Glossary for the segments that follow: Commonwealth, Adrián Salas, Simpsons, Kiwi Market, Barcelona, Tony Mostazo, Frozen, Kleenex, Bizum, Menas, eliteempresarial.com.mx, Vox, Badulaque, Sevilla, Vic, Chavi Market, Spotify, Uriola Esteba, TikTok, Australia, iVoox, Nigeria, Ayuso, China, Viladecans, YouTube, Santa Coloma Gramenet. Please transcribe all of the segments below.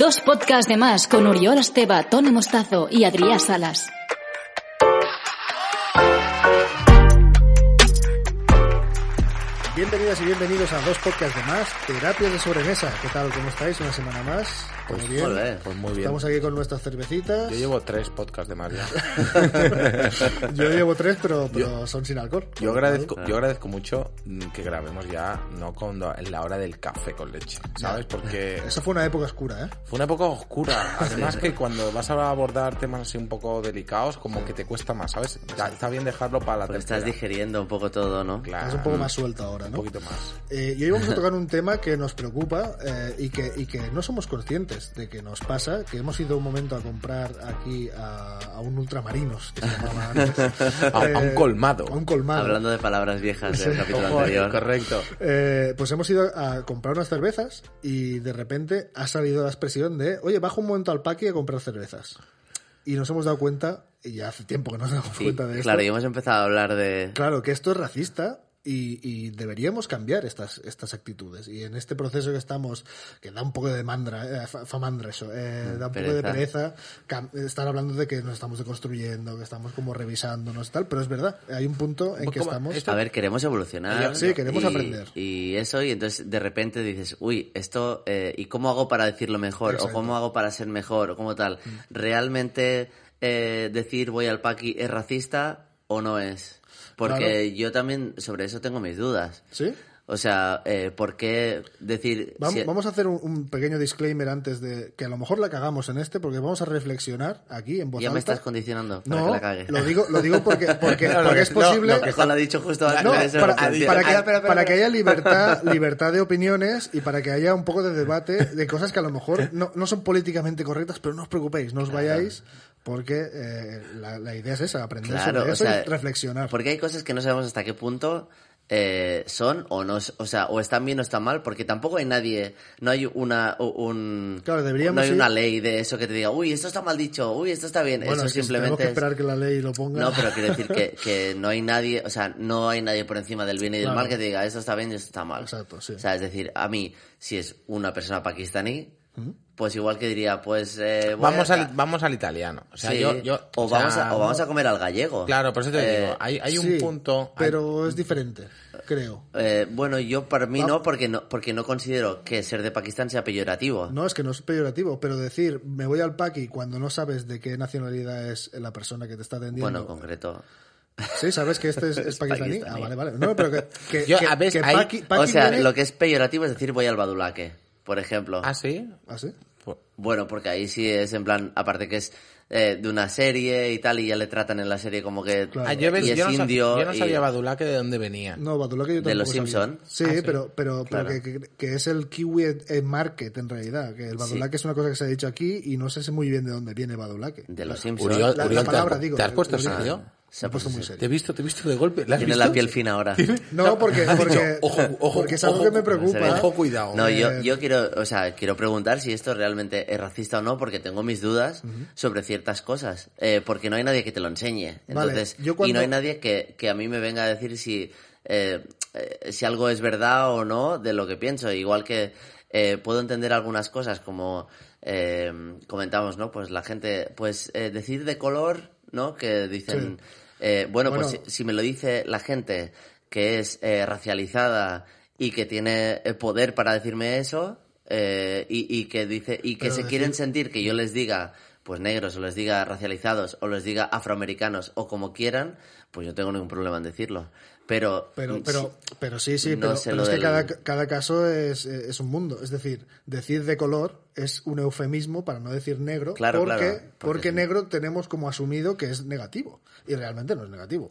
Dos podcasts de más con Uriola Esteba, Tony Mostazo y Adrián Salas. Bienvenidas y bienvenidos a Dos Podcasts de Más, Terapias de Sobremesa. ¿Qué tal? ¿Cómo estáis? Una semana más. ¿Todo bien? Pues muy bien. Estamos aquí con nuestras cervecitas. Yo llevo 3 podcasts de más ya. Yo llevo 3, pero son sin alcohol. Yo agradezco mucho que grabemos ya, no en la hora del café con leche, ¿sabes? Porque... Esa fue una época oscura, ¿eh? Fue una época oscura. Además sí, que cuando vas a abordar temas así un poco delicados, como que te cuesta más, ¿sabes? Está bien dejarlo para la tercera. Estás digiriendo un poco todo, ¿no? Claro. Estás un poco más suelto ahora, ¿no? Un poquito más. Y hoy vamos a tocar un tema que nos preocupa y que no somos conscientes de que nos pasa, que hemos ido un momento a comprar aquí a un Ultramarinos, que se llamaba antes. A un colmado. A un colmado. Hablando de palabras viejas del capítulo anterior. Correcto. Pues hemos ido a comprar unas cervezas y de repente ha salido la expresión de, oye, baja un momento al Paqui a comprar cervezas. Y nos hemos dado cuenta, y ya hace tiempo que nos damos cuenta de esto. Claro, y hemos empezado a hablar de... Claro, que esto es racista. Y deberíamos cambiar estas actitudes. Y en este proceso que estamos, que da un poco de mandra, famandra eso, da un poco de pereza, estar hablando de que nos estamos deconstruyendo, que estamos como revisándonos y tal, pero es verdad, hay un punto en que estamos... A ver, queremos evolucionar. Sí, queremos aprender. Y eso, y entonces de repente dices, uy, esto, ¿y cómo hago para decirlo mejor? Exacto. ¿O cómo hago para ser mejor? ¿O cómo tal? Realmente decir voy al Paqui es racista o no es... Porque claro, yo también sobre eso tengo mis dudas. ¿Sí? O sea, ¿por qué decir...? Vamos a hacer un pequeño disclaimer antes de... Que a lo mejor la cagamos en este, porque vamos a reflexionar aquí en voz alta. Ya me estás condicionando para que la cague. No, lo digo porque es posible... No, lo que Juan ha dicho justo antes. No, para que haya libertad de opiniones y para que haya un poco de debate de cosas que a lo mejor no son políticamente correctas, pero no os preocupéis, no os vayáis... Porque la idea es esa, aprender sobre eso, o sea, y reflexionar. Porque hay cosas que no sabemos hasta qué punto son o no, o sea, o están bien o están mal, porque tampoco hay nadie, no hay una ley de eso que te diga, uy, esto está mal dicho, uy, esto está bien, bueno, eso es que simplemente tenemos que esperar que la ley lo ponga. No, pero quiero decir que no hay nadie, o sea, no hay nadie por encima del bien y del mal que te diga, esto está bien y esto está mal. Exacto, sí. O sea, es decir, a mí, si es una persona pakistaní, pues igual que diría, pues... vamos al italiano. O sea, sí. Vamos a comer al gallego. Claro, por eso te digo, hay un punto... Pero es diferente, creo. Bueno, yo para mí porque no considero que ser de Pakistán sea peyorativo. No, es que no es peyorativo, pero decir, me voy al Paqui cuando no sabes de qué nacionalidad es la persona que te está atendiendo... Bueno, en concreto... Sí, sabes que este es pakistaní. Ah, vale. No, pero que Paqui o sea, viene... Lo que es peyorativo es decir, voy al Badulaque. Por ejemplo. ¿Ah, sí? Bueno, porque ahí sí es en plan, aparte que es de una serie y tal, y ya le tratan en la serie como que... Claro. Yo no sabía Badulaque de dónde venía. No, Badulaque yo tampoco. De los Simpsons. Sí, pero claro, que es el Kiwi Market en realidad. Que el Badulaque es una cosa que se ha dicho aquí y no sé muy bien de dónde viene Badulaque. De los Simpsons. La palabra, digo. ¿Te has puesto serio? Se ha puesto muy serio. Te he visto de golpe. ¿Tiene la piel fina ahora? No, porque ojo, porque es algo que me preocupa. Ojo, cuidado. No, yo quiero preguntar si esto realmente es racista o no, porque tengo mis dudas sobre ciertas cosas, porque no hay nadie que te lo enseñe. Entonces, y no hay nadie que a mí me venga a decir si algo es verdad o no de lo que pienso. Igual que puedo entender algunas cosas, como comentamos, ¿no? Pues la gente, pues decir de color... ¿no? Que dicen, bueno, pues si me lo dice la gente que es racializada y que tiene poder para decirme eso, y que dice y que quieren sentir que yo les diga pues negros, o les diga racializados, o les diga afroamericanos, o como quieran, pues yo tengo ningún problema en decirlo. Pero sí, no pero es que cada caso es un mundo. Es decir de color es un eufemismo para no decir negro, porque negro tenemos como asumido que es negativo. Y realmente no es negativo.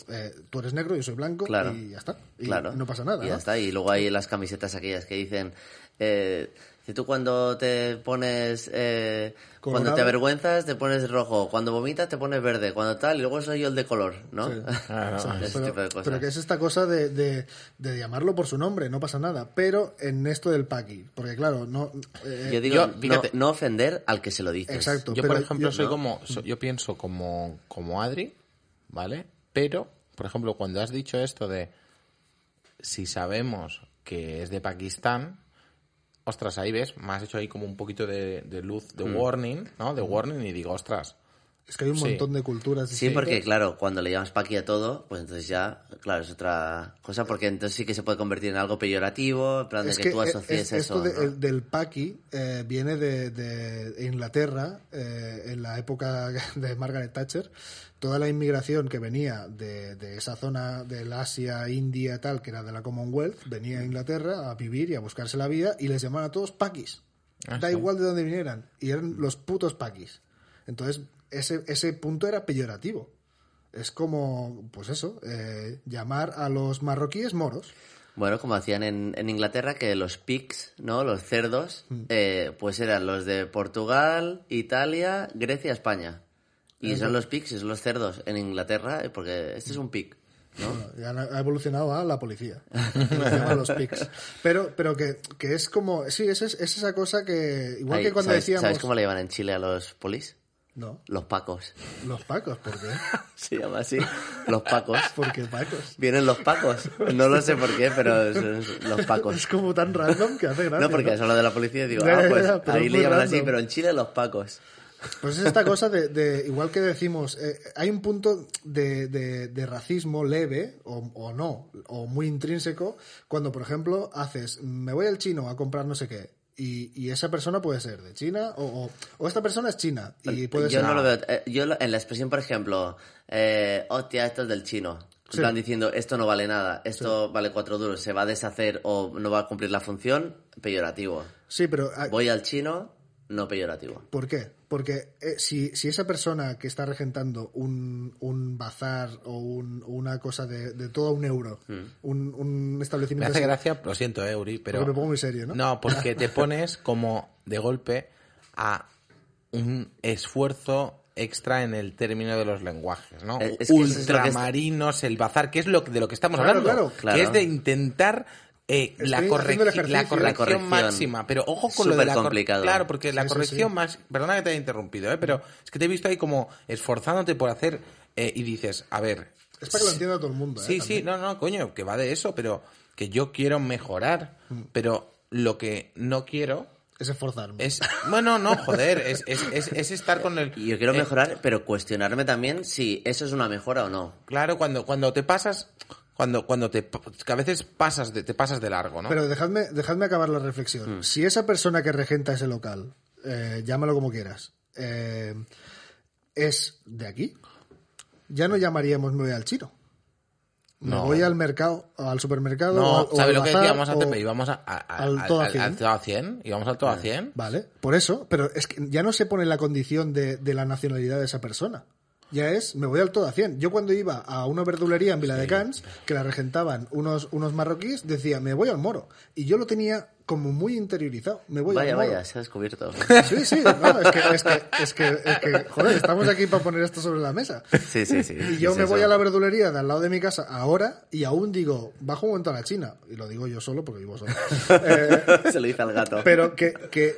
Tú eres negro, yo soy blanco, y ya está. Y no pasa nada. Y ya está. Y luego hay las camisetas aquellas que dicen... Si tú cuando te pones... cuando te avergüenzas, te pones rojo. Cuando vomitas, te pones verde. Cuando tal, y luego soy yo el de color, ¿no? Sí. O sea, ese tipo de cosas. Pero que es esta cosa de llamarlo por su nombre. No pasa nada. Pero en esto del Paqui. Porque, claro, no... yo digo, no ofender al que se lo dices. Exacto. Yo, por ejemplo, yo pienso como Adri, ¿vale? Pero, por ejemplo, cuando has dicho esto de... Si sabemos que es de Pakistán... ostras, ahí ves, me has hecho ahí como un poquito de luz, de warning, ¿no? De warning, y digo, ostras. Es que hay un montón de culturas. Sí, porque claro, cuando le llamas paqui a todo, pues entonces ya, claro, es otra cosa, porque entonces sí que se puede convertir en algo peyorativo, en plan es de que tú asocies eso. Esto ¿no? Del paqui viene de Inglaterra, en la época de Margaret Thatcher. Toda la inmigración que venía de esa zona del Asia, India, tal, que era de la Commonwealth, venía a Inglaterra a vivir y a buscarse la vida, y les llamaban a todos paquis. Ah, da igual de dónde vinieran, y eran los putos paquis. Entonces, ese punto era peyorativo. Es como, pues eso, llamar a los marroquíes moros. Bueno, como hacían en Inglaterra, que los pigs, ¿no? Los cerdos, pues eran los de Portugal, Italia, Grecia, España. Y son los pigs y son los cerdos en Inglaterra, porque este es un pig, ¿no? Bueno, ha evolucionado a la policía. Se llaman los pigs. Pero que es como... Sí, es esa cosa que... Igual ahí, que cuando decíamos... ¿Sabes cómo le llaman en Chile a los polis? No. Los pacos. ¿Los pacos? ¿Por qué? Se llama así. Los pacos. ¿Por qué pacos? Vienen los pacos. No lo sé por qué, pero los pacos. Es como tan random que hace gracia. No, porque eso lo de la policía, digo, pues ahí le llaman random. Así, pero en Chile los pacos. Pues es esta cosa de igual que decimos, hay un punto de racismo leve o no, o muy intrínseco, cuando, por ejemplo, haces, me voy al chino a comprar no sé qué, y esa persona puede ser de China, o esta persona es china, y puede yo ser... Yo no lo veo, yo en la expresión, por ejemplo, hostia, esto es del chino, sí. Están diciendo, esto no vale nada, esto sí. Vale 4 euros, se va a deshacer o no va a cumplir la función, peyorativo. Sí, pero... Voy al chino... No peyorativo. ¿Por qué? Porque si esa persona que está regentando un bazar o una cosa de todo €1, un establecimiento... Me hace gracia, lo siento, Euri, pero... Porque me pongo muy serio, ¿no? No, porque te pones como de golpe a un esfuerzo extra en el término de los lenguajes, ¿no? Es ultramarinos, el bazar, que es de lo que estamos hablando. Claro. Que es de intentar... la corrección máxima, pero ojo con lo de la corrección, claro, porque la corrección más, perdona que te haya interrumpido, pero es que te he visto ahí como esforzándote por hacer y dices, a ver, es para que lo entienda todo el mundo, sí, también. Sí, no, coño, que va de eso, pero que yo quiero mejorar, pero lo que no quiero es esforzarme. Es estar con el... Yo quiero mejorar, pero cuestionarme también si eso es una mejora o no. Claro, cuando te pasas... Cuando que a veces te pasas de largo, ¿no? Pero dejadme acabar la reflexión. Si esa persona que regenta ese local, llámalo como quieras, es de aquí, ya no llamaríamos me voy al chino. No. Me voy al mercado, al supermercado, o ¿sabes lo que decíamos antes? Íbamos al todo a 100. Íbamos al todo a 100. Vale, por eso. Pero es que ya no se pone la condición de la nacionalidad de esa persona. Ya es, me voy al todo a 100. Yo cuando iba a una verdulería en Viladecans, que la regentaban unos marroquíes, decía, me voy al moro. Y yo lo tenía como muy interiorizado. Me voy al moro. Vaya, se ha descubierto. Sí, no, es que, joder, estamos aquí para poner esto sobre la mesa. Sí. Y yo me voy a la verdulería de al lado de mi casa ahora y aún digo, bajo un momento a la China. Y lo digo yo solo porque vivo solo. Se lo dice al gato. Pero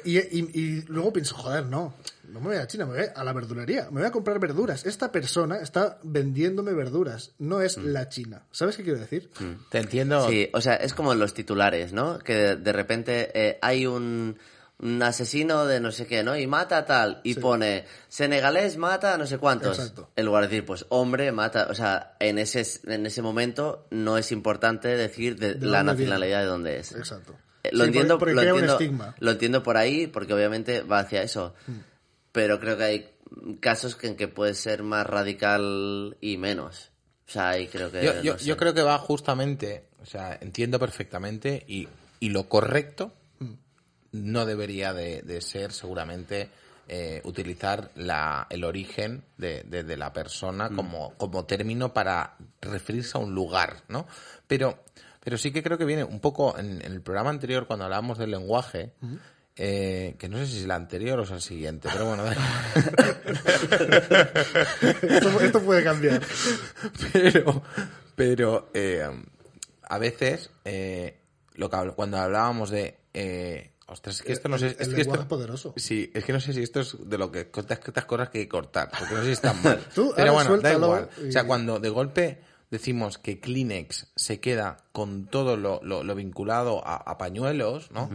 y luego pienso, joder, no me voy a China, me voy a la verdulería, me voy a comprar verduras. Esta persona está vendiéndome verduras, no es la China. ¿Sabes qué quiero decir? Te entiendo. Sí, o sea, es como los titulares, ¿no? Que de repente hay un asesino de no sé qué, ¿no? Y mata tal, y pone senegalés mata no sé cuántos. Exacto. En lugar de decir, pues hombre mata, o sea, en ese momento no es importante decir de la nacionalidad de dónde es. Exacto. Lo entiendo por ahí, porque obviamente va hacia eso. Pero creo que hay casos en que puede ser más radical y menos. O sea, ahí creo que... Yo creo que va justamente... O sea, entiendo perfectamente y lo correcto no debería de ser seguramente utilizar el origen de la persona como término para referirse a un lugar, ¿no? Pero sí que creo que viene un poco... En el programa anterior, cuando hablábamos del lenguaje... que no sé si es la anterior o es el siguiente, pero bueno, esto puede cambiar. Pero a veces cuando hablábamos de ostras, es que esto no sé, es que esto es poderoso. Sí, es que no sé si esto es de lo que cortas cosas que hay que cortar, porque no sé si están mal. Pero bueno, da igual. O sea, cuando de golpe decimos que Kleenex se queda con todo lo vinculado a pañuelos, ¿no?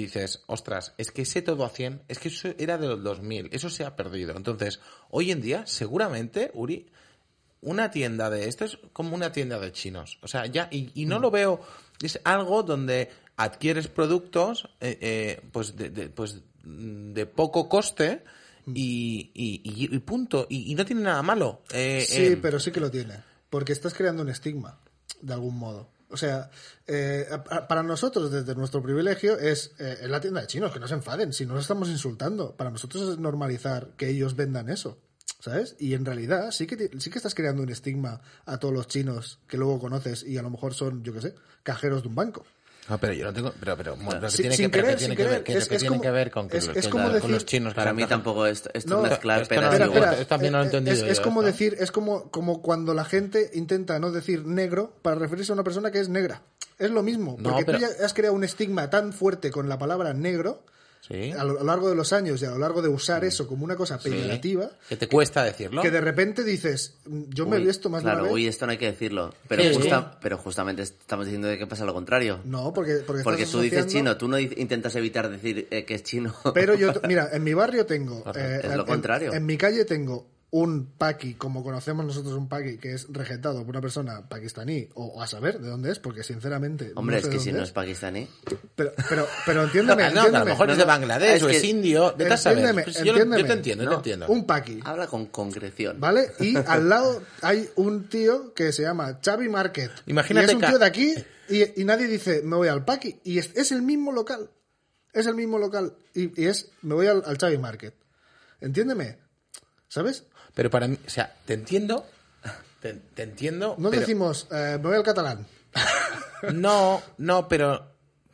dices, ostras, es que ese todo a 100, es que eso era de los 2000, eso se ha perdido. Entonces, hoy en día, seguramente, Uri, una tienda de esto es como una tienda de chinos. O sea, ya, y no lo veo, es algo donde adquieres productos pues de poco coste y punto. Y no tiene nada malo. Pero sí que lo tiene, porque estás creando un estigma, de algún modo. O sea, para nosotros, desde nuestro privilegio, es la tienda de chinos, que no se enfaden, si no los estamos insultando. Para nosotros es normalizar que ellos vendan eso, ¿sabes? Y en realidad sí que estás creando un estigma a todos los chinos que luego conoces y a lo mejor son, yo qué sé, cajeros de un banco. No, pero yo no tengo... Pero tiene que ver con los chinos. Para mí tampoco esto no, mezclar peras y uvas. Esto también no lo he entendido. Es como decir... Es como cuando la gente intenta no decir negro para referirse a una persona que es negra. Es lo mismo. Porque tú ya has creado un estigma tan fuerte con la palabra negro... Sí. A lo largo de los años y a lo largo de usar eso como una cosa peyorativa... Sí. Que te cuesta decirlo. Que de repente dices, yo me he visto más de una vez... Claro, esto no hay que decirlo. Pero, pero justamente estamos diciendo que pasa lo contrario. No, porque tú dices chino, tú no intentas evitar decir que es chino. Pero yo, mira, en mi barrio tengo... es lo contrario. En mi calle tengo un paqui, como conocemos nosotros un paqui, que es regentado por una persona pakistaní, o a saber de dónde es, porque sinceramente... Hombre, no sé, es que si no es pakistaní... Pero entiéndeme... No, a lo mejor es de Bangladesh, o es indio... Yo te entiendo. Un paqui. Habla con concreción. ¿Vale? Y al lado hay un tío que se llama Chavi Market. Imagínate, y es un tío de aquí, y nadie dice, me voy al paqui. Y es el mismo local. Es el mismo local. Y es, me voy al Chavi Market. Entiéndeme. ¿Sabes? Pero para mí, o sea, te entiendo. No, pero... decimos, me voy al catalán. No,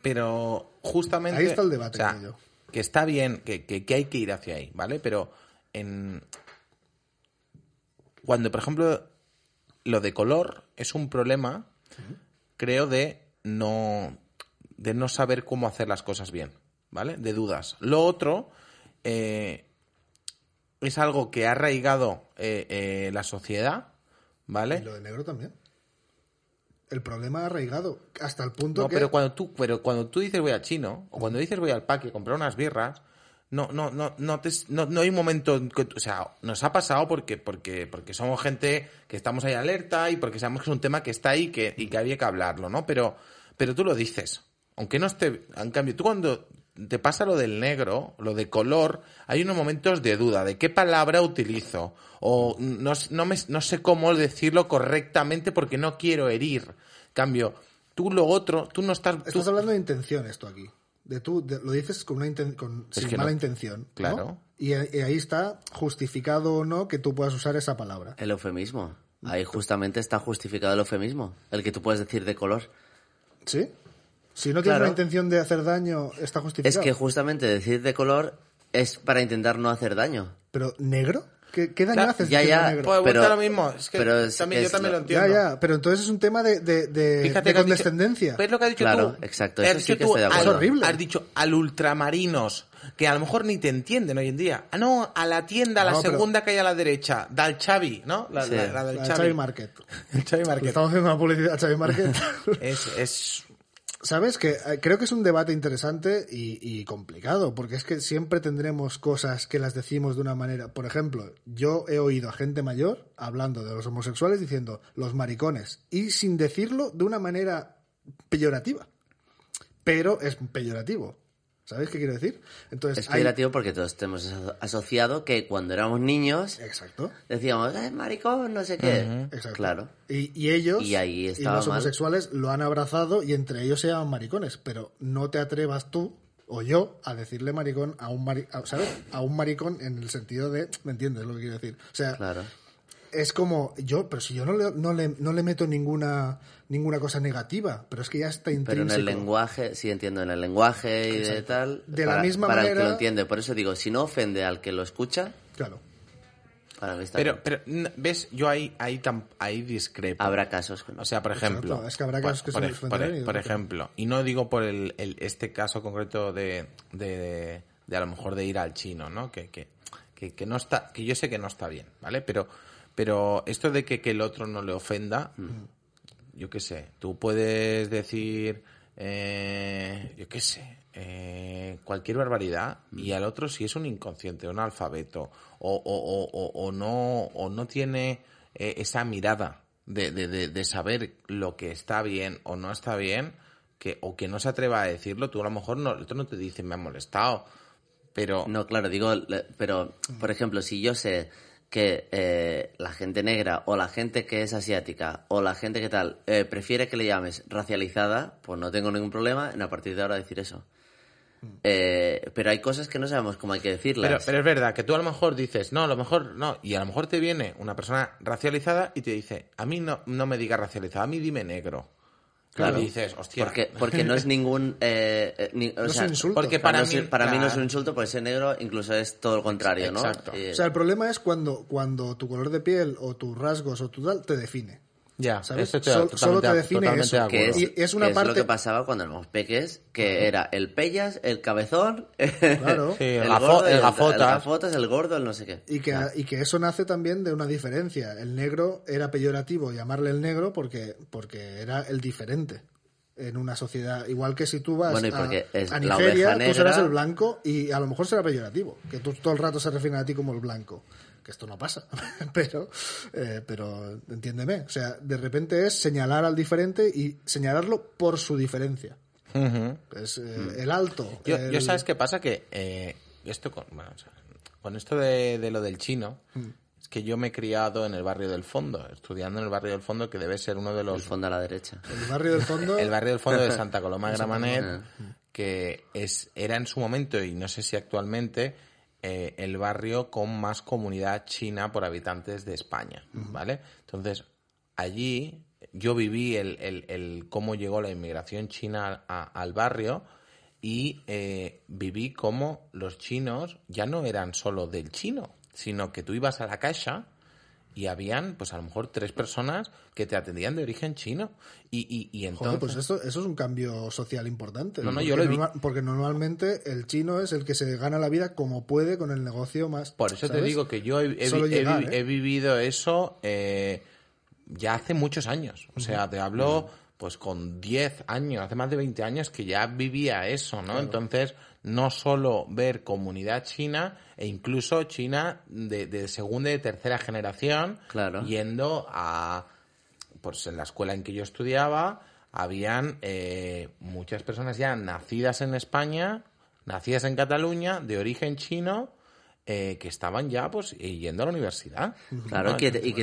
pero justamente... Ahí está el debate. O sea, que está bien, que hay que ir hacia ahí, ¿vale? Pero cuando, por ejemplo, lo de color es un problema, creo, de no saber cómo hacer las cosas bien, ¿vale? De dudas. Lo otro... es algo que ha arraigado la sociedad, ¿vale? Y lo de negro también. El problema ha arraigado hasta el punto que... No, pero cuando tú dices voy al chino, o cuando dices voy al paqui a comprar unas birras, no hay un momento en que... O sea, nos ha pasado porque somos gente que estamos ahí alerta y porque sabemos que es un tema que está ahí y que había que hablarlo, ¿no? Pero tú lo dices. Aunque no esté... En cambio, tú cuando... te pasa lo del negro, lo de color, hay unos momentos de duda, de qué palabra utilizo, o no sé cómo decirlo correctamente porque no quiero herir. Cambio, tú lo otro, tú no estás... Estás hablando de intención esto aquí. Lo dices con una sin mala intención. Claro. ¿No? Y ahí está justificado o no que tú puedas usar esa palabra. El eufemismo. Ahí justamente está justificado el eufemismo. El que tú puedes decir de color. ¿Sí? Si no tienes la intención de hacer daño, está justificado. Es que justamente decir de color es para intentar no hacer daño. ¿Pero negro? ¿Qué daño haces? Ya, negro? Pues está lo mismo. Es que yo también lo entiendo. Ya, pero entonces es un tema de condescendencia. Pero es lo que has dicho tú. Claro, exacto. Eso sí que estoy de acuerdo. Es horrible. Has dicho al ultramarinos, que a lo mejor ni te entienden hoy en día. Ah, no, a la tienda, segunda que hay a la derecha, Dal Chavi, ¿no? La del Chavi. Chavi Market. Chavi Market. Estamos haciendo una publicidad a Chavi Market. Es... ¿Sabes? Que creo que es un debate interesante y complicado, porque es que siempre tendremos cosas que las decimos de una manera... Por ejemplo, yo he oído a gente mayor hablando de los homosexuales diciendo los maricones, y sin decirlo de una manera peyorativa. Pero es peyorativo. ¿Sabes qué quiero decir? Entonces, es peyorativo porque todos tenemos asociado que cuando éramos niños... Exacto. Decíamos, maricón, no sé qué. Uh-huh. Exacto. Claro. Y ellos y los homosexuales lo han abrazado y entre ellos se llaman maricones, pero no te atrevas tú o yo a decirle maricón a un maricón, ¿sabes? A un maricón en el sentido de, ¿me entiendes lo que quiero decir? O sea, claro. Es como yo, pero si yo no le meto ninguna cosa negativa, pero es que ya está intrínseco. Pero en el lenguaje, sí entiendo, en el lenguaje y exacto. De tal, de la misma manera para el que lo entiende. Por eso digo, si no ofende al que lo escucha, claro. Para mí está pero ves, yo ahí discrepo. Habrá casos que no. O sea, por ejemplo, exacto, es que habrá casos que se ofenden. Por ejemplo, y no digo por este caso concreto de a lo mejor de ir al chino, ¿no? Que no está, que yo sé que no está bien, ¿vale? Pero esto de que el otro no le ofenda, yo qué sé, tú puedes decir yo qué sé, cualquier barbaridad, y al otro si es un inconsciente, un analfabeto, o no tiene esa mirada de saber lo que está bien o no está bien, que no se atreva a decirlo. Tú a lo mejor no, el otro no te dice me ha molestado, pero... No, claro, digo, pero por ejemplo, si yo sé que la gente negra o la gente que es asiática o la gente que tal prefiere que le llames racializada, pues no tengo ningún problema en a partir de ahora decir eso. Pero hay cosas que no sabemos cómo hay que decirlas. Pero es verdad que tú a lo mejor dices, no, a lo mejor no, y a lo mejor te viene una persona racializada y te dice, a mí no me digas racializada, a mí dime negro. Claro, y dices, hostia. Porque no es ningún... no es un insulto. Porque para mí no es un insulto, pues ser negro incluso es todo lo contrario, exacto. ¿no? Exacto. O sea, el problema es cuando tu color de piel o tus rasgos o tu tal te define. Ya, ¿sabes? Solo te define eso. Que es lo que pasaba cuando éramos peques, que era el pellas, el cabezón, claro. Sí, el gafotas, el gordo, el no sé qué. Y que eso nace también de una diferencia. El negro era peyorativo llamarle el negro porque era el diferente en una sociedad. Igual que si tú vas a Nigeria, tú serás el blanco y a lo mejor será peyorativo, que tú todo el rato se refieren a ti como el blanco. Esto no pasa, pero entiéndeme, o sea, de repente es señalar al diferente y señalarlo por su diferencia. Uh-huh. Es el alto. Yo ¿sabes qué pasa? Que esto con esto de lo del chino, es que yo me he criado en el barrio del fondo, estudiando en el barrio del fondo, que debe ser uno de los... El fondo a la derecha. El barrio del fondo... El barrio del fondo de Santa Coloma Gramenet, que era en su momento, y no sé si actualmente... el barrio con más comunidad china por habitantes de España, ¿vale? Entonces, allí yo viví el cómo llegó la inmigración china al barrio y viví cómo los chinos ya no eran solo del chino, sino que tú ibas a la caja y habían, pues a lo mejor, 3 personas que te atendían de origen chino. Y entonces... Joder, pues eso es un cambio social importante. No, yo lo vi. Porque normalmente el chino es el que se gana la vida como puede con el negocio más... Por eso, ¿sabes? Te digo que yo he vivido eso ya hace muchos años. O sea, te hablo pues con 10 años, hace más de 20 años que ya vivía eso, ¿no? Claro. Entonces... no solo ver comunidad china, e incluso China de segunda y tercera generación, claro. Yendo a... Pues en la escuela en que yo estudiaba, habían muchas personas ya nacidas en España, nacidas en Cataluña, de origen chino, que estaban ya pues yendo a la universidad. Claro, ¿no? Y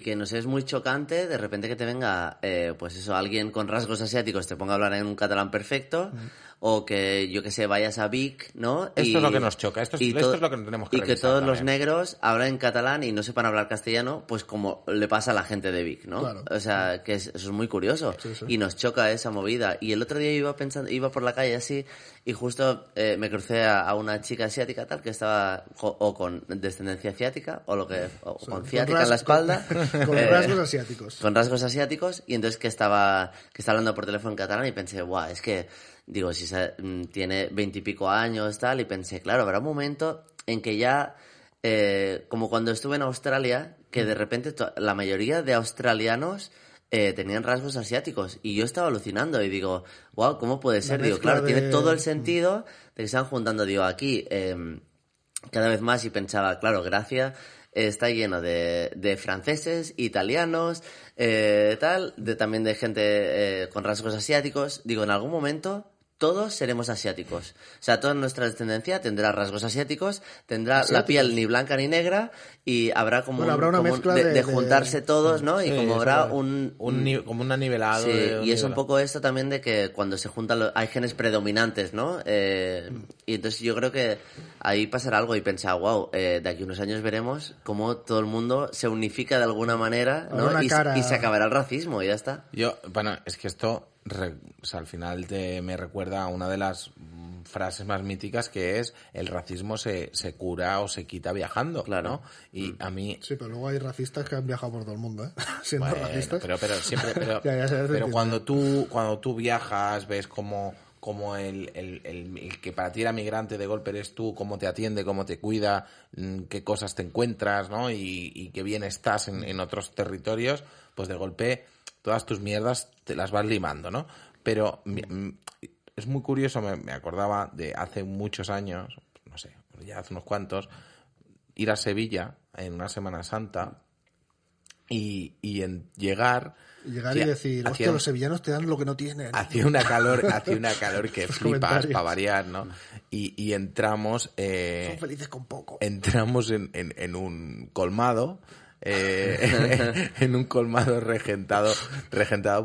que no sé, es muy chocante de repente que te venga pues eso, alguien con rasgos asiáticos te ponga a hablar en un catalán perfecto, o que yo que sé, vayas a Vic, ¿no? Esto es lo que nos choca, esto es lo que tenemos que revisar. Y que todos también los negros hablan en catalán y no sepan hablar castellano, pues como le pasa a la gente de Vic, ¿no? Claro. O sea, que eso es muy curioso, sí. Y nos choca esa movida. Y el otro día iba por la calle así y justo me crucé a una chica así tal, que estaba o con descendencia asiática o con ciática en la espalda, con rasgos asiáticos. Con rasgos asiáticos, y entonces que estaba hablando por teléfono en catalán y pensé, guau, es que digo, si tiene 20 y pico años tal, y pensé, claro, habrá un momento en que ya como cuando estuve en Australia, que de repente la mayoría de australianos tenían rasgos asiáticos, y yo estaba alucinando y digo, wow, ¿cómo puede ser? Digo, claro, tiene todo el sentido de que están juntando, digo, aquí cada vez más, y pensaba, claro, Gracia está lleno de franceses, italianos, también de gente con rasgos asiáticos. Digo, en algún momento todos seremos asiáticos. O sea, toda nuestra descendencia tendrá rasgos asiáticos, tendrá la piel ni blanca ni negra, y habrá como habrá una mezcla de juntarse todos, ¿no? Sí, y como habrá como una nivelada. Sí, y es un poco esto también de que cuando se juntan hay genes predominantes, ¿no? Y entonces yo creo que ahí pasará algo, y pensaba, wow, de aquí a unos años veremos cómo todo el mundo se unifica de alguna manera, ¿no? Y se acabará el racismo y ya está. Bueno, es que esto... o sea, al final me recuerda a una de las frases más míticas, que es el racismo se cura o se quita viajando, claro, ¿no? Y a mí... Sí, pero luego hay racistas que han viajado por todo el mundo, ¿eh? Siendo racistas. Pero siempre... Pero cuando tú viajas, ves como el que para ti era migrante de golpe eres tú, cómo te atiende, cómo te cuida, qué cosas te encuentras, ¿no? Y qué bien estás en otros territorios, pues de golpe... todas tus mierdas te las vas limando, ¿no? Pero es muy curioso, me acordaba de hace muchos años, no sé, ya hace unos cuantos, ir a Sevilla en una Semana Santa y en llegar y decir, hostia, los sevillanos te dan lo que no tienen. Hacía una calor que flipas, para variar, ¿no? Y entramos... son felices con poco. Entramos en un colmado... en un colmado regentado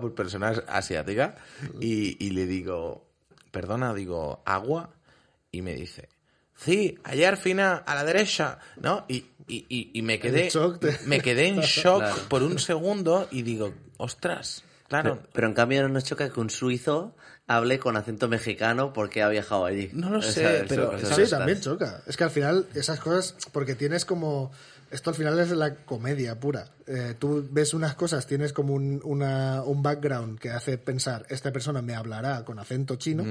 por personas asiáticas y le digo, perdona, digo, agua, y me dice, sí, allá al final a la derecha, ¿no? Y me quedé en shock, claro, por un segundo y digo, ostras, claro. Pero en cambio no choca que un suizo hable con acento mexicano porque ha viajado allí. No lo sé, ¿sabes? Pero sí, también choca. Es que al final esas cosas, porque tienes como... Esto al final es la comedia pura. Tú ves unas cosas, tienes como un background que hace pensar, esta persona me hablará con acento chino,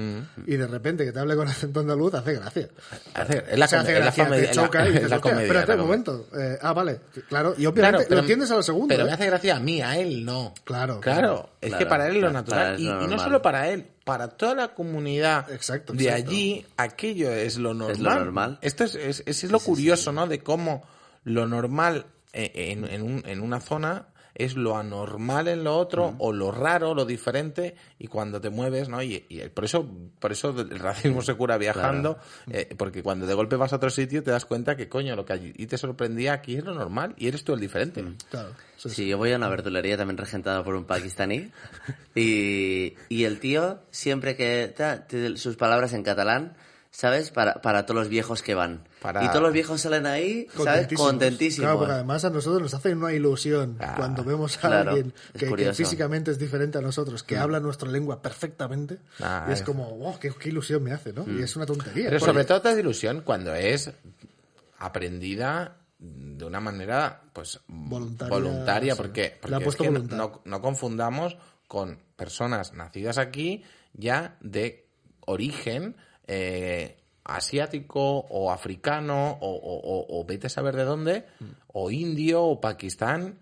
y de repente que te hable con acento andaluz hace gracia. Hace gracia, te choca y dices, espérate un momento. Vale, claro. Y obviamente lo entiendes a la segunda. Pero me hace gracia a mí, a él no. Claro. Es que para él es lo natural. Y no solo para él, para toda la comunidad de allí, aquello es lo normal. Esto es lo curioso, ¿no? De cómo... Lo normal en una zona es lo anormal en lo otro, o lo raro, lo diferente, y cuando te mueves, ¿no? Y por eso el racismo se cura viajando, claro. Porque cuando de golpe vas a otro sitio te das cuenta que, coño, lo que allí te sorprendía aquí es lo normal y eres tú el diferente. Claro. Sí, yo voy a una verdulería también regentada por un pakistaní y el tío siempre que... sus palabras en catalán, ¿sabes? Para todos los viejos que van. Y todos los viejos salen ahí, ¿sabes? Contentísimos. Claro, porque además a nosotros nos hace una ilusión cuando vemos a alguien que físicamente es diferente a nosotros, que habla nuestra lengua perfectamente. Y es como, wow, qué ilusión me hace, ¿no? Y es una tontería. Pero sobre todo te hace ilusión cuando es aprendida de una manera, pues, voluntaria. Sí. Porque es que no confundamos con personas nacidas aquí ya de origen... asiático o africano o vete a saber de dónde, o indio o Pakistán,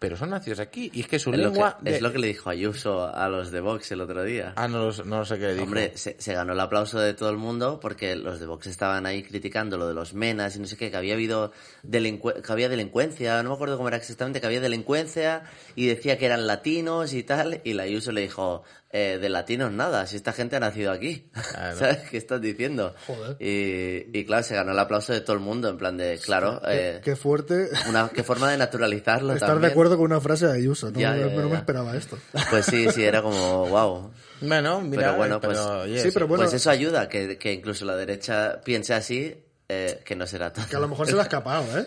pero son nacidos aquí y es que su lengua... Es lo que le dijo Ayuso a los de Vox el otro día. No sé qué le dijo. Hombre, se ganó el aplauso de todo el mundo porque los de Vox estaban ahí criticando lo de los Menas y no sé qué, que había habido delincuencia, no me acuerdo cómo era exactamente, que había delincuencia y decía que eran latinos y tal, y la Ayuso le dijo... de latinos nada, si esta gente ha nacido aquí, claro. ¿Sabes qué estás diciendo? Joder. Y claro, se ganó el aplauso de todo el mundo, en plan de, claro... qué fuerte... Qué forma de naturalizarlo. Estar de acuerdo con una frase de Ayuso, no me esperaba esto. Pues sí, era como, wow. Bueno, mira, pues eso ayuda, que incluso la derecha piense así... que no será todo. Que a lo mejor se lo ha escapado, ¿eh?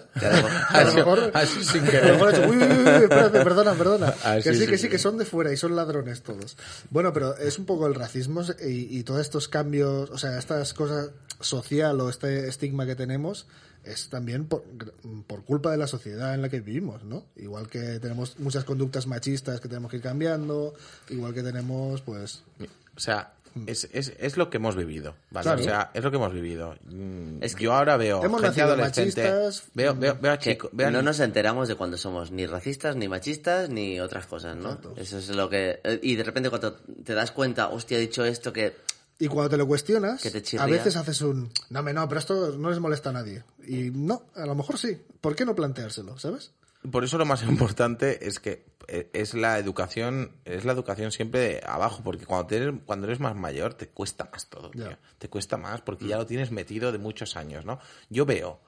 Así sin querer. A lo mejor ha dicho, uy, espérate, perdona. Que son de fuera y son ladrones todos. Bueno, pero es un poco el racismo y todos estos cambios, o sea, estas cosas social o este estigma que tenemos es también por culpa de la sociedad en la que vivimos, ¿no? Igual que tenemos muchas conductas machistas que tenemos que ir cambiando, igual que tenemos, pues... O sea... Es lo que hemos vivido, ¿vale? Claro. O sea, es lo que hemos vivido. Es que yo ahora veo gente adolescente, veo a chicos... No nos enteramos de cuando somos ni racistas, ni machistas, ni otras cosas, ¿no? Exacto. Eso es lo que... Y de repente cuando te das cuenta, hostia, he dicho esto que... Y cuando te lo cuestionas, a veces haces un... No, pero esto no les molesta a nadie. Y no, a lo mejor sí. ¿Por qué no planteárselo, sabes? Por eso lo más importante es que es la educación siempre de abajo, porque cuando eres más mayor te cuesta más todo, tío. Te cuesta más porque ya lo tienes metido de muchos años, ¿no? Yo veo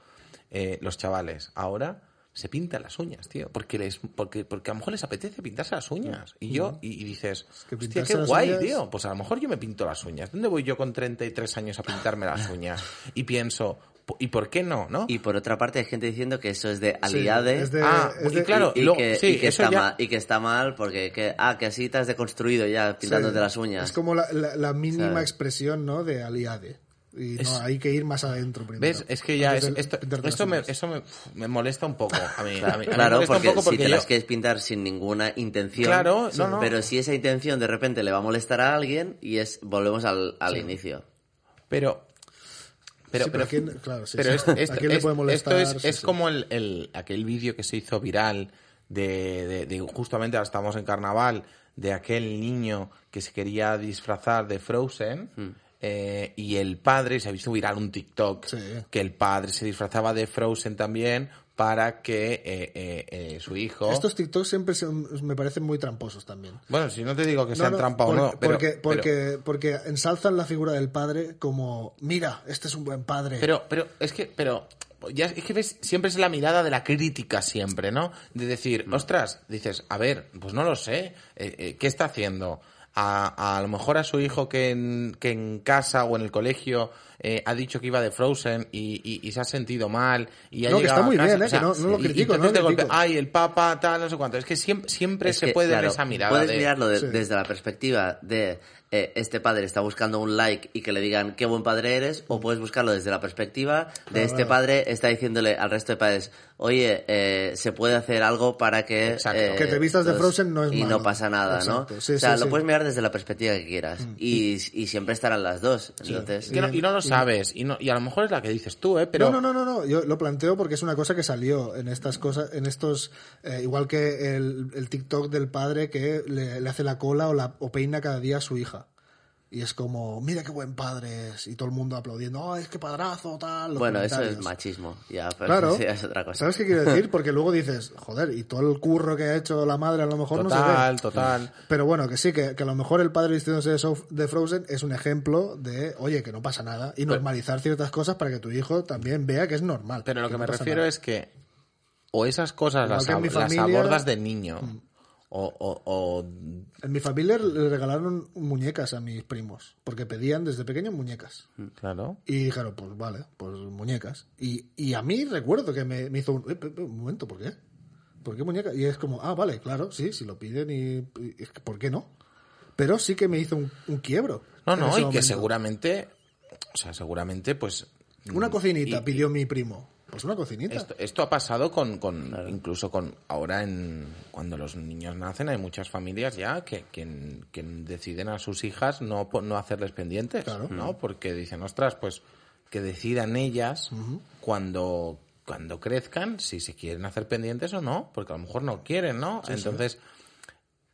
los chavales ahora se pintan las uñas, tío, porque a lo mejor les apetece pintarse las uñas. Y dices, es que hostia, qué guay, tío. Pues a lo mejor yo me pinto las uñas. ¿Dónde voy yo con 33 años a pintarme las uñas? Y pienso... ¿Y por qué no? Y por otra parte hay gente diciendo que eso es de aliade. Y que está mal porque que así te has deconstruido ya pintándote las uñas. Es como la mínima expresión, ¿no? De aliade. Y hay que ir más adentro primero. ¿Ves? Es que ya esto me molesta un poco a mí. Claro, porque si te las quieres pintar sin ninguna intención. Claro, no. Pero si esa intención de repente le va a molestar a alguien y volvemos al inicio. Pero esto es como aquel vídeo que se hizo viral de justamente ahora estamos en carnaval, de aquel niño que se quería disfrazar de Frozen, y el padre, se ha visto viral un TikTok, que el padre se disfrazaba de Frozen también para que su hijo... Estos TikToks siempre me parecen muy tramposos también. Bueno, si no te digo que sean trampa o no, pero... Porque ensalzan la figura del padre como, mira, este es un buen padre. Pero es que... Ya, es que ves, siempre es la mirada de la crítica siempre, ¿no? De decir, ostras, dices, a ver, pues no lo sé, ¿qué está haciendo? A lo mejor a su hijo que en casa o en el colegio ha dicho que iba de Frozen y se ha sentido mal y ha llegado que está muy a casa, bien, o sea, no lo critico, no lo critico. Ay, el papa, tal, no sé cuánto. Es que siempre es que, se puede dar esa mirada. Puedes mirarlo desde la perspectiva de este padre está buscando un like y que le digan qué buen padre eres, o puedes buscarlo desde la perspectiva de este padre está diciéndole al resto de padres, oye, se puede hacer algo para que... que te vistas de Frozen no es malo. Y no pasa nada, ¿no? Sí, lo puedes mirar desde la perspectiva que quieras. Y siempre estarán las dos. Entonces... Y a lo mejor es la que dices tú, pero... No. Yo lo planteo porque es una cosa que salió en estas cosas, en estos... igual que el TikTok del padre que le hace la cola o peina cada día a su hija. Y es como, mira qué buen padre es. Y todo el mundo aplaudiendo, es que padrazo, tal. Bueno, eso es machismo. Ya, pero claro, sí, es otra cosa. ¿Sabes qué quiero decir? Porque luego dices, joder, y todo el curro que ha hecho la madre a lo mejor no sé qué. Total. Pero bueno, que sí, que a lo mejor el padre vistiéndose de Frozen es un ejemplo de, oye, que no pasa nada. Y normalizar ciertas cosas para que tu hijo también vea que es normal. Pero lo que me refiero es que o esas cosas las abordas de niño... En mi familia le regalaron muñecas a mis primos, porque pedían desde pequeños muñecas. Claro. Y dijeron, pues vale, pues muñecas. Y a mí recuerdo que me hizo un momento, ¿por qué? ¿Por qué muñecas? Y es como, vale, claro, sí, si lo piden y ¿por qué no? Pero sí que me hizo un quiebro. No, que seguramente, pues... Una cocinita pidió mi primo. Pues una cocinita. Esto ha pasado con incluso con ahora cuando los niños nacen hay muchas familias ya que deciden a sus hijas no hacerles pendientes, claro, ¿no? Porque dicen, ostras, pues que decidan ellas cuando crezcan si se quieren hacer pendientes o no, porque a lo mejor no quieren, ¿no? Sí, entonces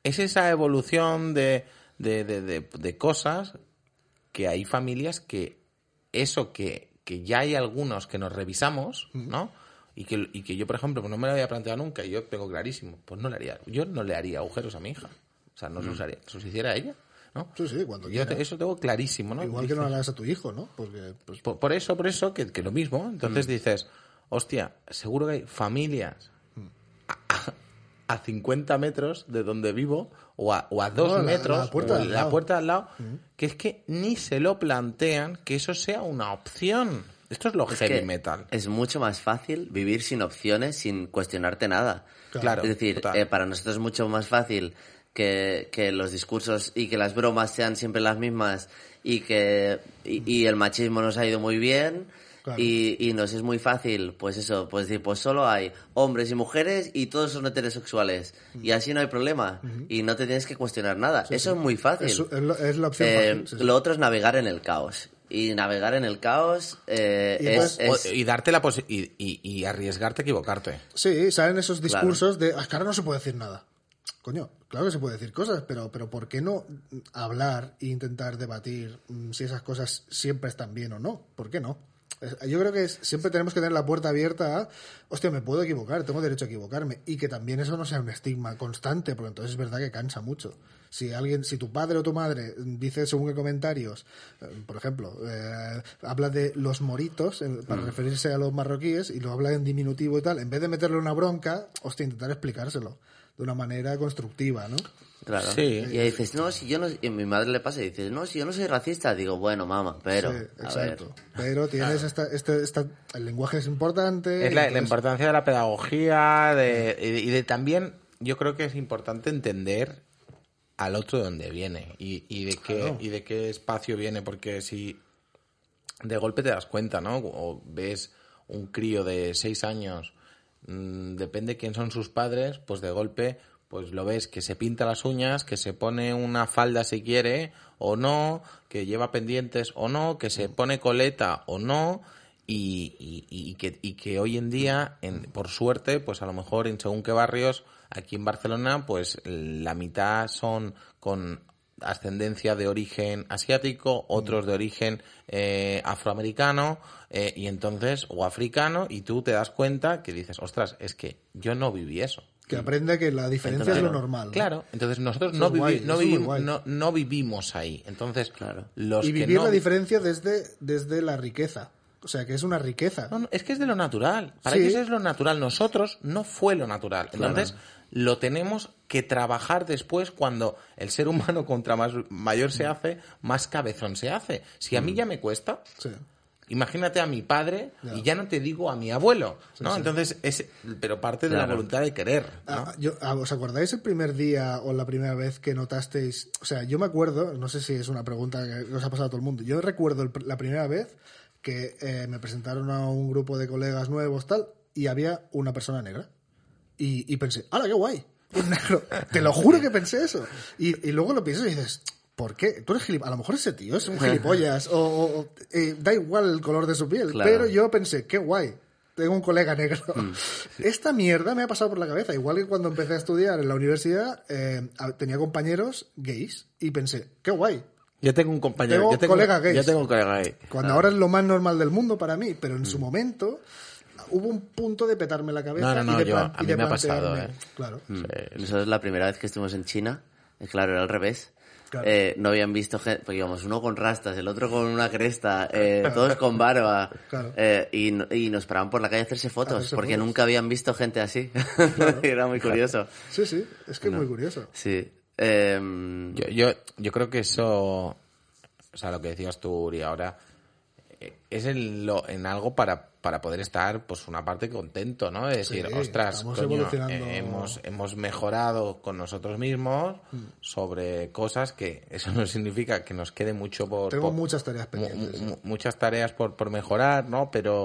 es esa evolución de cosas que hay familias que eso que ya hay algunos que nos revisamos, ¿no? Y que yo, por ejemplo, pues no me lo había planteado nunca y yo tengo clarísimo, pues no le haría, yo no le haría agujeros a mi hija. O sea, no se los hiciera a ella, ¿no? Sí, cuando yo eso tengo clarísimo, ¿no? Igual que no le hagas a tu hijo, ¿no? Porque, pues... por eso, que lo mismo. Entonces dices, hostia, seguro que hay familias a 50 metros de donde vivo o a 2 metros, la puerta al lado, que es que ni se lo plantean que eso sea una opción. Esto es lo heavy metal. Es mucho más fácil vivir sin opciones, sin cuestionarte nada. Claro. Es decir, para nosotros es mucho más fácil que los discursos y que las bromas sean siempre las mismas y el machismo nos ha ido muy bien... Claro. Y nos es muy fácil, decir, pues solo hay hombres y mujeres y todos son heterosexuales. Y así no hay problema. Y no te tienes que cuestionar nada. Sí, eso es muy fácil. Es la opción fácil. Sí. Lo otro es navegar en el caos. Y navegar en el caos y darte la y arriesgarte a equivocarte. Sí, salen esos discursos de, ahora no se puede decir nada. Coño, claro que se puede decir cosas, pero ¿por qué no hablar e intentar debatir si esas cosas siempre están bien o no? ¿Por qué no? Yo creo que siempre tenemos que tener la puerta abierta a, hostia, me puedo equivocar, tengo derecho a equivocarme, y que también eso no sea un estigma constante, porque entonces es verdad que cansa mucho. Si tu padre o tu madre dice según qué comentarios, por ejemplo, habla de los moritos para referirse a los marroquíes y lo habla en diminutivo y tal, en vez de meterle una bronca, hostia, intentar explicárselo de una manera constructiva, ¿no? Claro. Sí. Y ahí dices, no, si yo no... Y a mi madre le pasa y dices, no, si yo no soy racista. Digo, bueno, mamá, pero... Sí, exacto. A ver. Pero tienes el lenguaje es importante... Es la importancia de la pedagogía y de también... Yo creo que es importante entender al otro de dónde viene y de qué espacio viene. Porque si de golpe te das cuenta, ¿no? O ves un crío de 6 años, depende quién son sus padres, pues de golpe... Pues lo ves, que se pinta las uñas, que se pone una falda si quiere o no, que lleva pendientes o no, que se pone coleta o no, y que hoy en día, por suerte, pues a lo mejor en según qué barrios, aquí en Barcelona, pues la mitad son con ascendencia de origen asiático, otros de origen afroamericano y entonces o africano, y tú te das cuenta que dices, ostras, es que yo no viví eso. Que aprenda que la diferencia entonces, es lo normal. Claro, entonces nosotros no vivimos ahí. Entonces, claro. La diferencia desde la riqueza. O sea, que es una riqueza. No, es que es de lo natural. Para ellos es lo natural. Nosotros no fue lo natural. Entonces, lo tenemos que trabajar después cuando el ser humano contra más mayor se hace, más cabezón se hace. Si a mí ya me cuesta... Sí. Imagínate a mi padre y ya no te digo a mi abuelo, ¿no? Sí, sí. Entonces, pero parte de la voluntad de querer, ¿no? ¿Os acordáis el primer día o la primera vez que notasteis? O sea, yo me acuerdo, no sé si es una pregunta que os ha pasado a todo el mundo, yo recuerdo la primera vez que me presentaron a un grupo de colegas nuevos, tal, y había una persona negra. Y pensé, ¡hala, qué guay! Un negro. Te lo juro que pensé eso. Y luego lo piensas y dices... ¿Por qué? Tú eres a lo mejor ese tío es un gilipollas, o da igual el color de su piel, claro. Pero yo pensé, qué guay, tengo un colega negro. Sí. Esta mierda me ha pasado por la cabeza, igual que cuando empecé a estudiar en la universidad, tenía compañeros gays y pensé, qué guay. Yo tengo un compañero, yo tengo un colega gay. Cuando ahora es lo más normal del mundo para mí, pero en su momento... Hubo un punto de petarme la cabeza. A mí me ha pasado, Claro. Sí. Nosotros la primera vez que estuvimos en China, claro, era al revés. Claro. No habían visto gente, porque íbamos uno con rastas, el otro con una cresta, todos con barba, claro. Y nos paraban por la calle a hacerse fotos, porque nunca habían visto gente así. Claro. Era muy curioso. Sí, sí, es que es muy curioso. Sí. Yo creo que eso, o sea, lo que decías tú, Uri, ahora, es en algo para poder estar, pues, una parte contento, ¿no? Es decir, ostras, coño, hemos mejorado con nosotros mismos sobre cosas que eso no significa que nos quede mucho por... Tengo muchas tareas pendientes. Muchas tareas por mejorar, ¿no? Pero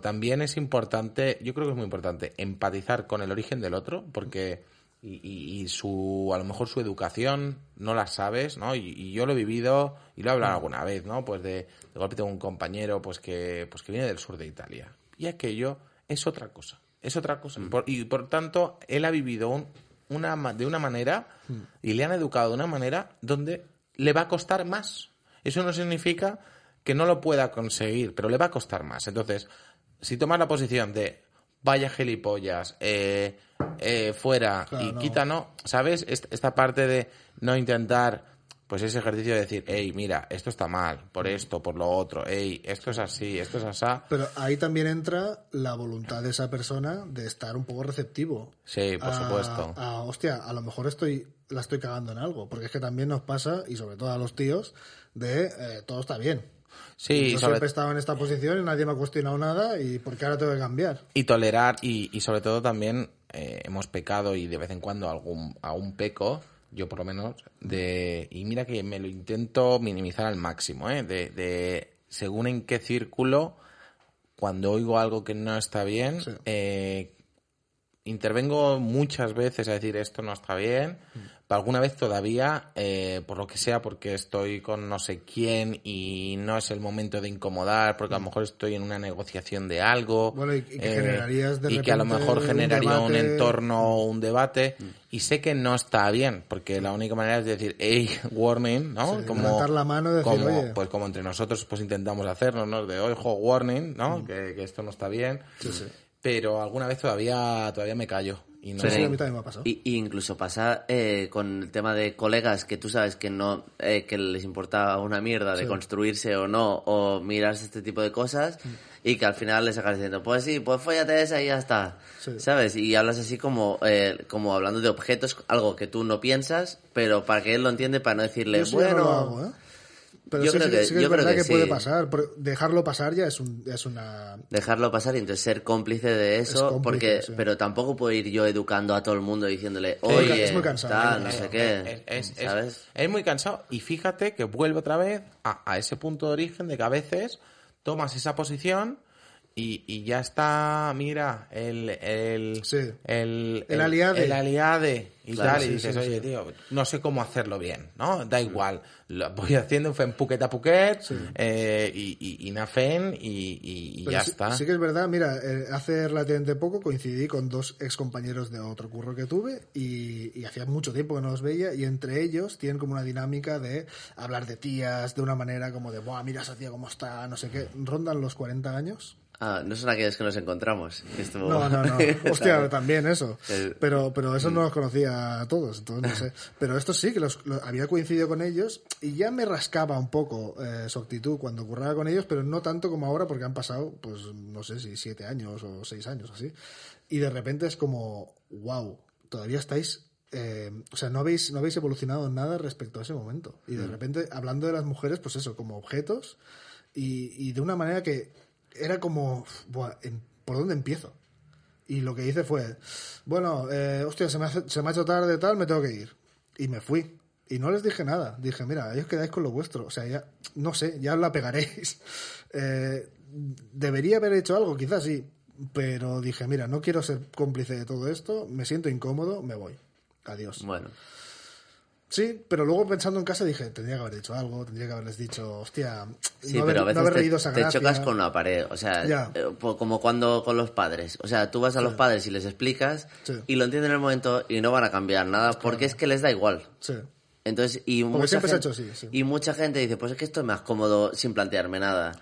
también es importante, yo creo que es muy importante, empatizar con el origen del otro, porque... Y su, a lo mejor su educación no la sabes, ¿no? Y yo lo he vivido y lo he hablado alguna vez, ¿no? Pues de golpe tengo un compañero pues que viene del sur de Italia. Y aquello es otra cosa. Es otra cosa. Por tanto, él ha vivido de una manera y le han educado de una manera donde le va a costar más. Eso no significa que no lo pueda conseguir, pero le va a costar más. Entonces, si tomas la posición de vaya gilipollas, fuera, claro, y quita, no, ¿sabes? Esta parte de no intentar, pues ese ejercicio de decir, hey, mira, esto está mal, por esto, por lo otro, hey, esto es así, esto es asá. Pero ahí también entra la voluntad de esa persona de estar un poco receptivo. Sí, por supuesto. Hostia, a lo mejor la estoy cagando en algo, porque es que también nos pasa, y sobre todo a los tíos, de todo está bien. Sí, yo siempre he estado en esta posición y nadie me ha cuestionado nada, y porque ahora tengo que cambiar. Y tolerar, y sobre todo también hemos pecado, y de vez en cuando algún peco, yo por lo menos, y mira que me lo intento minimizar al máximo, de según en qué círculo, cuando oigo algo que no está bien, intervengo muchas veces a decir esto no está bien. Alguna vez todavía, por lo que sea, porque estoy con no sé quién y no es el momento de incomodar, porque a lo mejor estoy en una negociación de algo. Bueno, y que generarías de repente y que a lo mejor generaría un entorno, un debate, y sé que no está bien, porque la única manera es decir, hey, warning, ¿no? Sí, como levantar la mano y decir, como, oye. Pues como entre nosotros pues intentamos hacernos, ¿no? De, ojo, warning, ¿no? Que esto no está bien. Sí, sí. Pero alguna vez todavía me callo. Y no a mí también me ha pasado. Y incluso pasa con el tema de colegas que tú sabes que no que les importa una mierda de construirse o no, o mirarse este tipo de cosas, y que al final les acabas diciendo, pues sí, pues fóllate esa y ya está, ¿sabes? Y hablas así como hablando de objetos, algo que tú no piensas, pero para que él lo entiende, para no decirle, yo bueno... No lo hago, Pero yo creo que sí, es verdad que puede pasar. Dejarlo pasar ya es una... Dejarlo pasar y entonces ser cómplice de eso. Es cómplice, porque pero tampoco puedo ir yo educando a todo el mundo diciéndole, oye, es muy cansado, tal, no sé qué. ¿Sabes? Es muy cansado. Y fíjate que vuelve otra vez a ese punto de origen de que a veces tomas esa posición y ya está, mira, el aliade y claro, tal, y dices, oye, tío, no sé cómo hacerlo bien, ¿no? Da igual, lo voy haciendo en puquet a puquet, y nafen, y ya está. Sí que es verdad, mira, hace relativamente poco coincidí con dos excompañeros de otro curro que tuve, y hacía mucho tiempo que no los veía, y entre ellos tienen como una dinámica de hablar de tías de una manera como de, buah, mira esa tía cómo está, no sé qué, rondan los 40 años. Ah, no son aquellos que nos encontramos. Esto... No. Hostia, también eso. Pero eso no los conocía a todos, entonces no sé. Pero estos sí, que los había coincidido con ellos y ya me rascaba un poco su actitud cuando curraba con ellos, pero no tanto como ahora porque han pasado, pues no sé si 7 años o 6 años así. Y de repente es como, wow, todavía estáis... o sea, no habéis evolucionado nada respecto a ese momento. Y de repente, hablando de las mujeres, pues eso, como objetos y de una manera que... Era como, buah, ¿por dónde empiezo? Y lo que hice fue, bueno, hostia, se me ha hecho tarde, tal, me tengo que ir. Y me fui. Y no les dije nada. Dije, mira, ahí os quedáis con lo vuestro. O sea, ya, no sé, ya os la pegaréis. Debería haber hecho algo, quizás sí. Pero dije, mira, no quiero ser cómplice de todo esto, me siento incómodo, me voy. Adiós. Bueno. Sí, pero luego pensando en casa dije, tendría que haber dicho algo, tendría que haberles dicho, hostia, sí, no, pero a veces no haber reído esa gracia. Te chocas con la pared, o sea, como cuando con los padres. O sea, tú vas a los padres y les explicas y lo entienden en el momento y no van a cambiar nada porque es que les da igual. Sí. Entonces, y mucha gente dice, pues es que esto es más cómodo sin plantearme nada.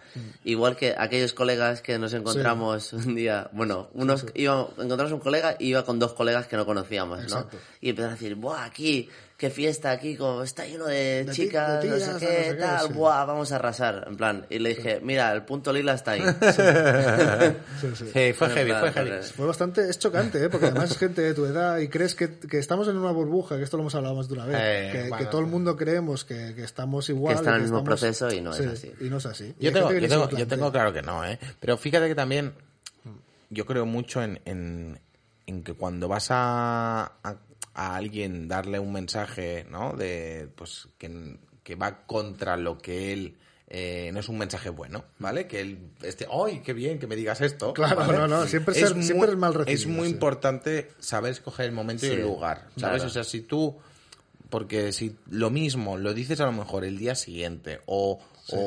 Igual que aquellos colegas que nos encontramos un día, bueno, encontramos un colega y iba con dos colegas que no conocíamos, exacto, ¿no? Y empezaron a decir, buah, aquí, qué fiesta, aquí, como está lleno de chicas, tías, no sé qué, no sé tal, qué, buah, vamos a arrasar, en plan. Y le dije, mira, el punto lila está ahí. Sí, fue heavy. Fue bastante, es chocante, porque además es gente de tu edad y crees que estamos en una burbuja, que esto lo hemos hablado más de una vez, que todo el mundo creemos que estamos igual. Que están en el mismo proceso y no es así. Y no es así. Yo tengo claro que no, pero fíjate que también yo creo mucho en que cuando vas a alguien darle un mensaje, ¿no? De, pues, que va contra lo que él... no es un mensaje bueno, ¿vale? Que él... ¡Ay, qué bien que me digas esto! Claro, ¿vale? No. Siempre es mal recibido. Es muy importante saber escoger el momento y el lugar, ¿sabes? Claro. O sea, si tú... Porque si lo mismo lo dices a lo mejor el día siguiente o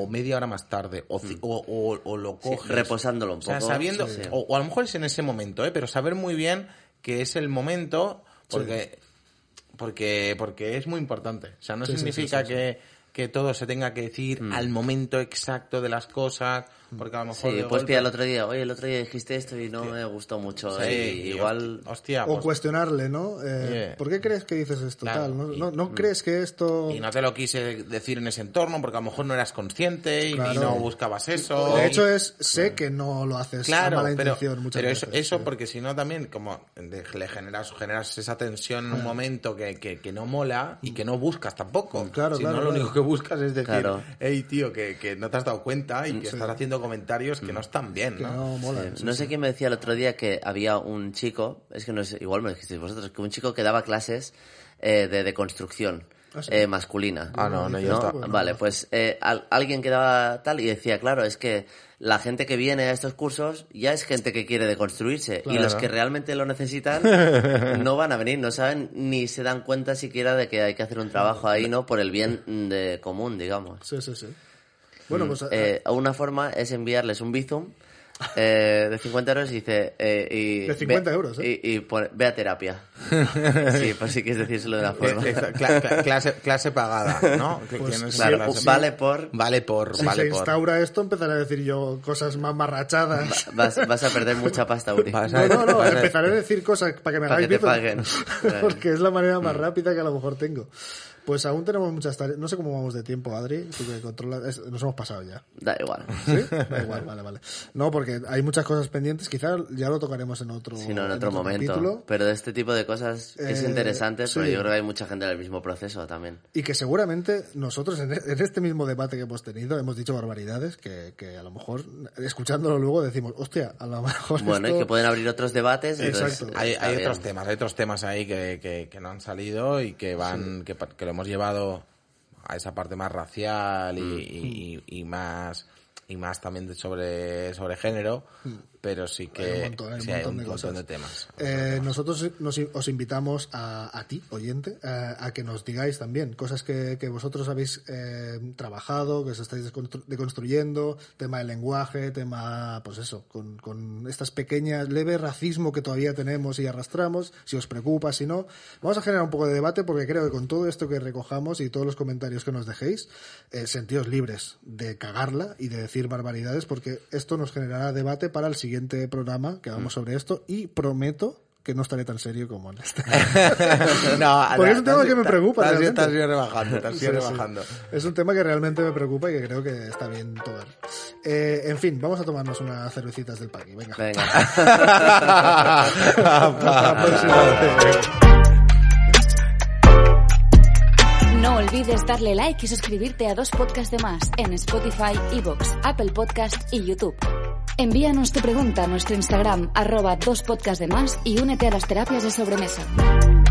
media hora más tarde o lo coges... reposándolo un poco. O sea, sabiendo... Sí. O a lo mejor es en ese momento, pero saber muy bien que es el momento... Porque es muy importante. O sea, no significa que todo se tenga que decir al momento exacto de las cosas, porque a lo mejor... Sí, pues golpe... el otro día dijiste esto y no me gustó mucho. Sí, igual... Hostia, pues... O cuestionarle, ¿no? ¿Por qué crees que dices esto tal? ¿No crees que esto...? Y no te lo quise decir en ese entorno, porque a lo mejor no eras consciente y no buscabas eso. De hecho, sé que no lo haces con mala intención muchas veces. Pero eso porque si no también, como le generas esa tensión en un momento que no mola y que no buscas tampoco. Claro. Lo único que buscas es decir, hey, tío, que no te has dado cuenta y que estás haciendo comentarios que no están bien, ¿no? No mola. No sé quién me decía el otro día que había un chico, es que no sé, igual me dijisteis vosotros, que un chico que daba clases de deconstrucción masculina. Vale, pues alguien que daba tal y decía, claro, es que la gente que viene a estos cursos ya es gente que quiere deconstruirse y los que realmente lo necesitan no van a venir, no saben ni se dan cuenta siquiera de que hay que hacer un trabajo ahí, ¿no? Por el bien común, digamos. Sí. Bueno, pues, una forma es enviarles un bizum de 50 euros y dice... de 50 euros, ¿eh? Y pone, ve a terapia. Sí, por si quieres decírselo de una forma. Clase pagada, ¿no? Pues, claro, vale por. Si se instaura esto, empezaré a decir yo cosas más marrachadas. Vas a perder mucha pasta, Uri. No, empezaré a decir cosas para que me hagáis bien. Para que te paguen. Porque es la manera más rápida que a lo mejor tengo. Pues aún tenemos muchas tareas. No sé cómo vamos de tiempo, Adri. Tú que controlas... Nos hemos pasado ya. Da igual. ¿Sí? Da igual, vale. No, porque hay muchas cosas pendientes. Quizás ya lo tocaremos en otro capítulo. Sí, no, en otro momento. Capítulo. Pero de este tipo de cosas es interesante, pero yo creo que hay mucha gente en el mismo proceso también. Y que seguramente nosotros, en este mismo debate que hemos tenido, hemos dicho barbaridades que a lo mejor, escuchándolo luego, decimos, hostia, a lo mejor bueno, esto... y que pueden abrir otros debates. Exacto. Entonces, hay otros temas ahí que no han salido y que van... Sí. que lo hemos llevado a esa parte más racial y más y más también sobre género, pero sí que hay un montón de temas. Nosotros os invitamos a ti, oyente, a que nos digáis también cosas que vosotros habéis trabajado, que os estáis deconstruyendo, tema del lenguaje, tema, pues eso, con estas pequeñas, leve racismo que todavía tenemos y arrastramos, si os preocupa, si no. Vamos a generar un poco de debate porque creo que con todo esto que recojamos y todos los comentarios que nos dejéis, sentíos libres de cagarla y de decir barbaridades, porque esto nos generará debate para el siguiente programa que hagamos sobre esto, y prometo que no estaré tan serio como en este. No, porque es un tema que me preocupa. Estás rebajando. Es un tema que realmente me preocupa y que creo que está bien tocar. En fin, vamos a tomarnos unas cervecitas del paqui. Venga. Hasta la próxima. No olvides darle like y suscribirte a 2 podcasts de más en Spotify, iVoox, Apple Podcast y YouTube. Envíanos tu pregunta a nuestro Instagram @2podcastdemas y únete a las terapias de sobremesa.